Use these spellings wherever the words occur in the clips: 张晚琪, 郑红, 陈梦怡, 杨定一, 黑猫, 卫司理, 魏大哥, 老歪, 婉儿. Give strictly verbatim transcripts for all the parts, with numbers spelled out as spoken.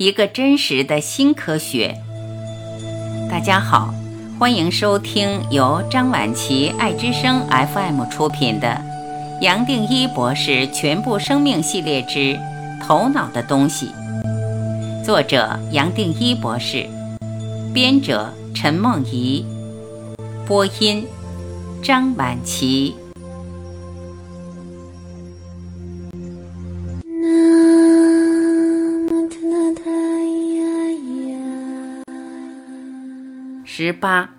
一个真实的新科学。大家好，欢迎收听由张晚琪爱之声 F M 出品的杨定一博士全部生命系列之头脑的东西，作者杨定一博士，编者陈梦怡，播音张晚琪。十八，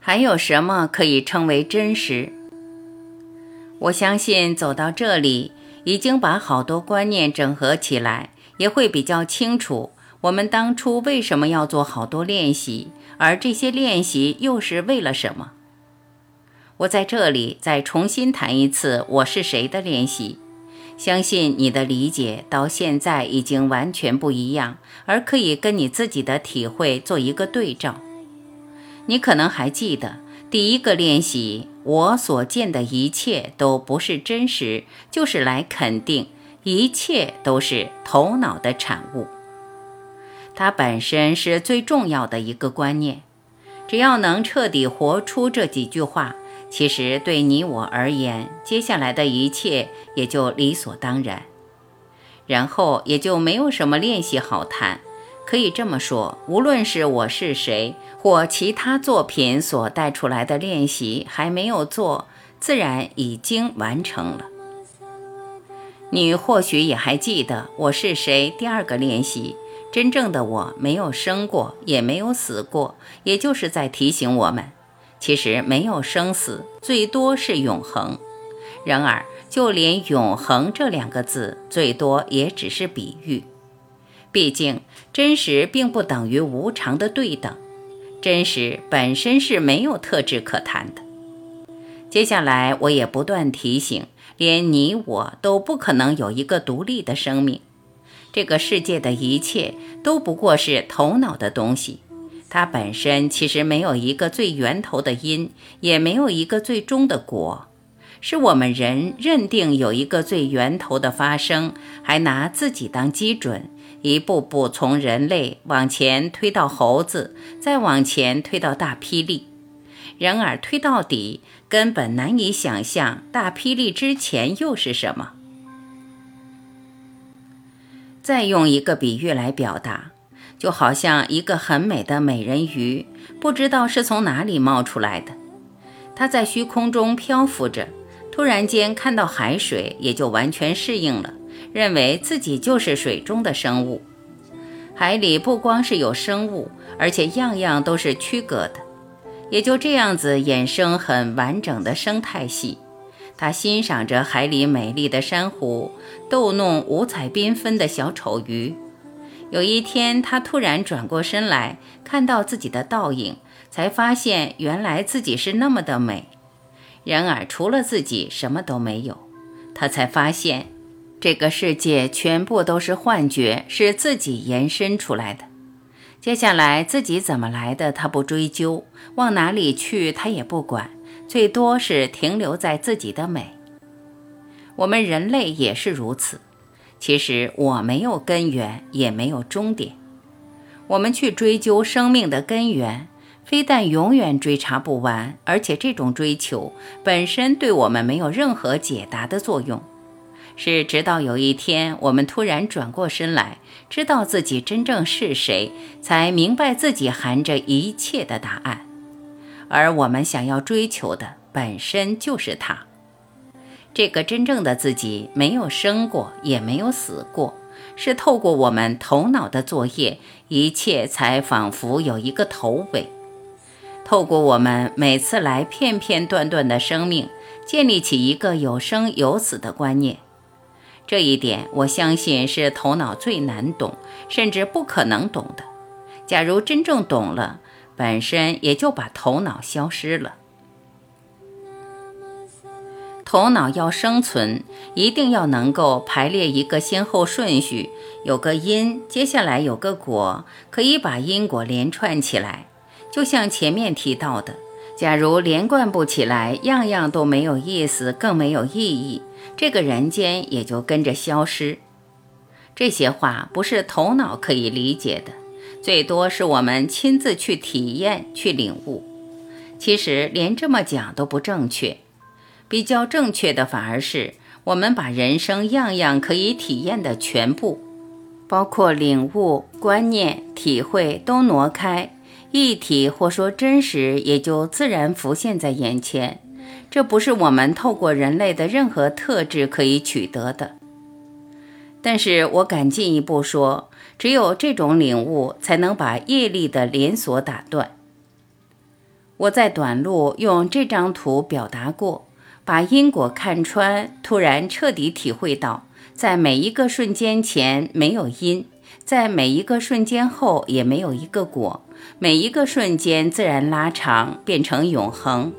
还有什么可以称为真实？我相信走到这里，已经把好多观念整合起来，也会比较清楚我们当初为什么要做好多练习，而这些练习又是为了什么。我在这里再重新谈一次我是谁的练习，相信你的理解到现在已经完全不一样，而可以跟你自己的体会做一个对照。你可能还记得第一个练习，我所见的一切都不是真实，就是来肯定一切都是头脑的产物。它本身是最重要的一个观念，只要能彻底活出这几句话，其实对你我而言，接下来的一切也就理所当然，然后也就没有什么练习好谈。可以这么说，无论是我是谁或其他作品所带出来的练习还没有做，自然已经完成了。你或许也还记得我是谁第二个练习，真正的我没有生过也没有死过，也就是在提醒我们，其实没有生死，最多是永恒。然而就连永恒这两个字最多也只是比喻，毕竟真实并不等于无常的对等，真实本身是没有特质可谈的。接下来我也不断提醒，连你我都不可能有一个独立的生命，这个世界的一切都不过是头脑的东西，它本身其实没有一个最源头的因，也没有一个最终的果，是我们人认定有一个最源头的发生，还拿自己当基准，一步步从人类往前推到猴子，再往前推到大霹雳。然而推到底，根本难以想象大霹雳之前又是什么。再用一个比喻来表达，就好像一个很美的美人鱼，不知道是从哪里冒出来的，它在虚空中漂浮着，突然间看到海水，也就完全适应了，认为自己就是水中的生物。海里不光是有生物，而且样样都是区隔的，也就这样子衍生很完整的生态系。他欣赏着海里美丽的珊瑚，逗弄五彩缤纷的小丑鱼。有一天他突然转过身来，看到自己的倒影，才发现原来自己是那么的美。然而除了自己什么都没有，他才发现这个世界全部都是幻觉，是自己延伸出来的。接下来自己怎么来的他不追究，往哪里去他也不管，最多是停留在自己的美。我们人类也是如此，其实我没有根源也没有终点，我们去追究生命的根源，非但永远追查不完，而且这种追求本身对我们没有任何解答的作用，是直到有一天我们突然转过身来，知道自己真正是谁，才明白自己含着一切的答案，而我们想要追求的本身就是它。这个真正的自己没有生过也没有死过，是透过我们头脑的作业，一切才仿佛有一个头尾。透过我们每次来片片段段的生命，建立起一个有生有死的观念。这一点我相信是头脑最难懂，甚至不可能懂的。假如真正懂了，本身也就把头脑消失了。头脑要生存，一定要能够排列一个先后顺序，有个因，接下来有个果，可以把因果连串起来。就像前面提到的，假如连贯不起来，样样都没有意思，更没有意义，这个人间也就跟着消失。这些话不是头脑可以理解的，最多是我们亲自去体验、去领悟。其实连这么讲都不正确，比较正确的反而是我们把人生样样可以体验的全部，包括领悟、观念、体会都挪开，一体或说真实也就自然浮现在眼前。这不是我们透过人类的任何特质可以取得的。但是我敢进一步说，只有这种领悟才能把业力的连锁打断。我在短路用这张图表达过，把因果看穿，突然彻底体会到，在每一个瞬间前没有因，在每一个瞬间后也没有一个果，每一个瞬间自然拉长，变成永恒。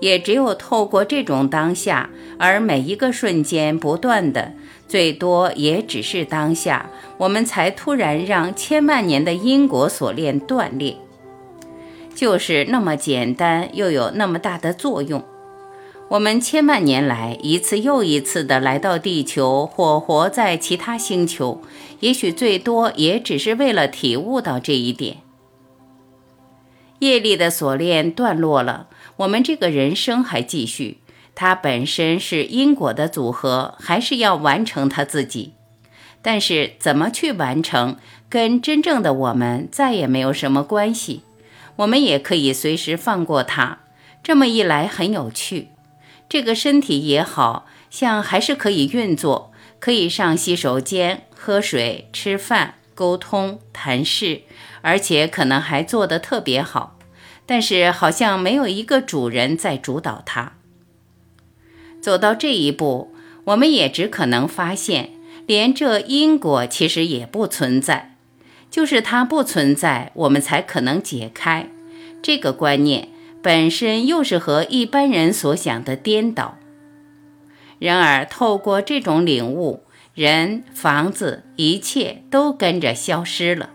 也只有透过这种当下，而每一个瞬间不断的，最多也只是当下，我们才突然让千万年的因果锁链断裂。就是那么简单，又有那么大的作用。我们千万年来一次又一次的来到地球或活在其他星球，也许最多也只是为了体悟到这一点。业力的锁链断落了，我们这个人生还继续，它本身是因果的组合，还是要完成它自己。但是怎么去完成，跟真正的我们再也没有什么关系，我们也可以随时放过它。这么一来很有趣，这个身体也好像还是可以运作，可以上洗手间、喝水、吃饭、沟通、谈事，而且可能还做得特别好，但是好像没有一个主人在主导它。走到这一步，我们也只可能发现，连这因果其实也不存在，就是它不存在，我们才可能解开这个观念。本身又是和一般人所想的颠倒。然而透过这种领悟，人、房子、一切都跟着消失了。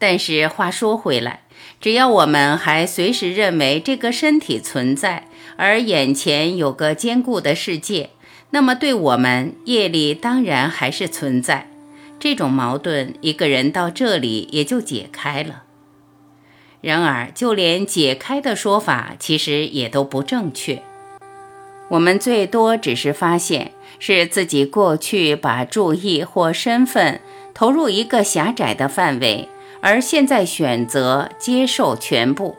但是话说回来，只要我们还随时认为这个身体存在，而眼前有个坚固的世界，那么对我们业力当然还是存在。这种矛盾，一个人到这里也就解开了。然而就连解开的说法其实也都不正确，我们最多只是发现是自己过去把注意或身份投入一个狭窄的范围，而现在选择接受全部。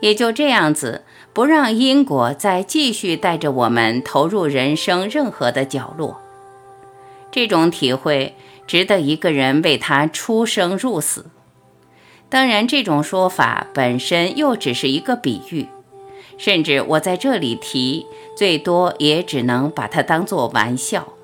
也就这样子，不让因果再继续带着我们投入人生任何的角落。这种体会值得一个人为他出生入死。当然这种说法本身又只是一个比喻，甚至我在这里提，最多也只能把它当作玩笑。